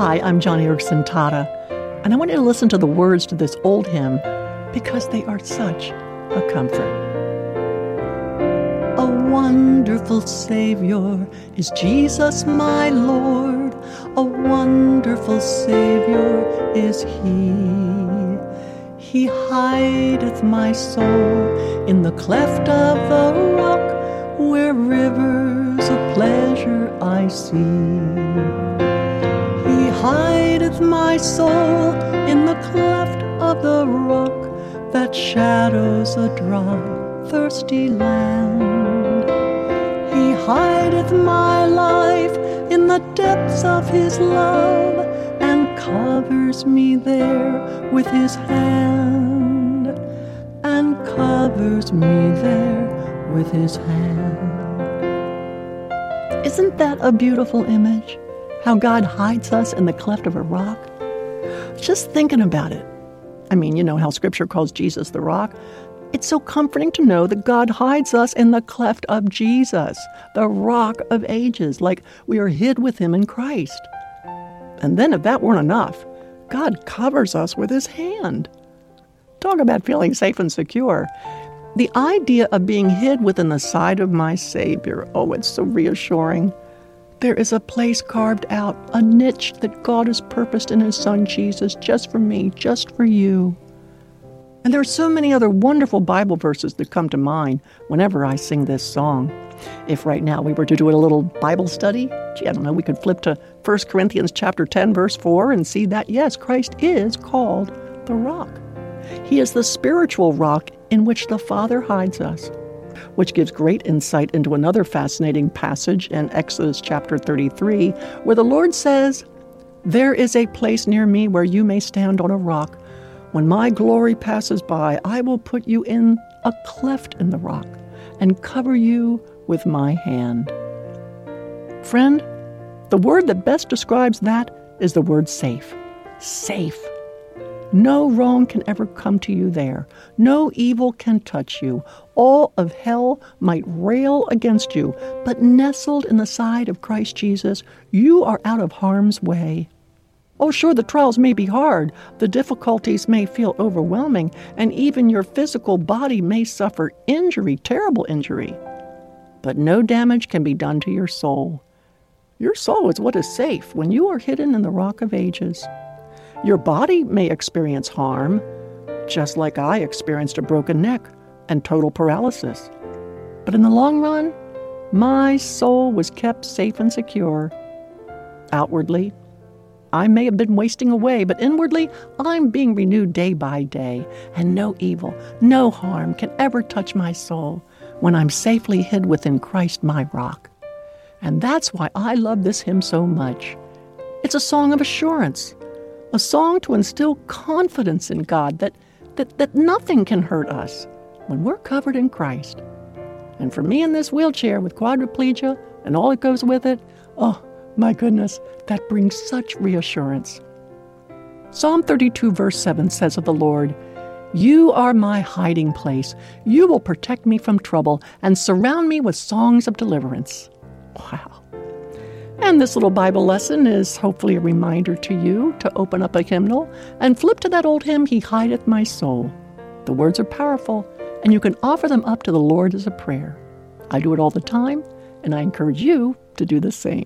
Hi, I'm Johnny Erickson Tada, and I want you to listen to the words to this old hymn because they are such a comfort. A wonderful Savior is Jesus my Lord. A wonderful Savior is He. He hideth my soul in the cleft of the rock, where rivers of pleasure I see. He hideth my soul in the cleft of the rock that shadows a dry, thirsty land. He hideth my life in the depths of his love, and covers me there with his hand. And covers me there with his hand. Isn't that a beautiful image? How God hides us in the cleft of a rock? Just thinking about it. I mean, you know how Scripture calls Jesus the rock? It's so comforting to know that God hides us in the cleft of Jesus, the rock of ages, like we are hid with him in Christ. And then if that weren't enough, God covers us with his hand. Talk about feeling safe and secure. The idea of being hid within the side of my Savior, oh, it's so reassuring. There is a place carved out, a niche that God has purposed in his Son Jesus, just for me, just for you. And there are so many other wonderful Bible verses that come to mind whenever I sing this song. If right now we were to do a little Bible study, gee, I don't know, we could flip to 1 Corinthians chapter 10, verse 4 and see that, yes, Christ is called the rock. He is the spiritual rock in which the Father hides us, which gives great insight into another fascinating passage in Exodus chapter 33, where the Lord says, "There is a place near me where you may stand on a rock. When my glory passes by, I will put you in a cleft in the rock and cover you with my hand." Friend, the word that best describes that is the word safe. Safe. No wrong can ever come to you there. No evil can touch you. All of hell might rail against you, but nestled in the side of Christ Jesus, you are out of harm's way. Oh, sure, the trials may be hard, the difficulties may feel overwhelming, and even your physical body may suffer injury, terrible injury. But no damage can be done to your soul. Your soul is what is safe when you are hidden in the Rock of Ages. Your body may experience harm, just like I experienced a broken neck and total paralysis. But in the long run, my soul was kept safe and secure. Outwardly, I may have been wasting away, but inwardly, I'm being renewed day by day, and no evil, no harm can ever touch my soul when I'm safely hid within Christ, my rock. And that's why I love this hymn so much. It's a song of assurance. A song to instill confidence in God that nothing can hurt us when we're covered in Christ. And for me in this wheelchair with quadriplegia and all that goes with it, oh, my goodness, that brings such reassurance. Psalm 32, verse 7 says of the Lord, "You are my hiding place. You will protect me from trouble and surround me with songs of deliverance." Wow. And this little Bible lesson is hopefully a reminder to you to open up a hymnal and flip to that old hymn, "He Hideth My Soul." The words are powerful, and you can offer them up to the Lord as a prayer. I do it all the time, and I encourage you to do the same.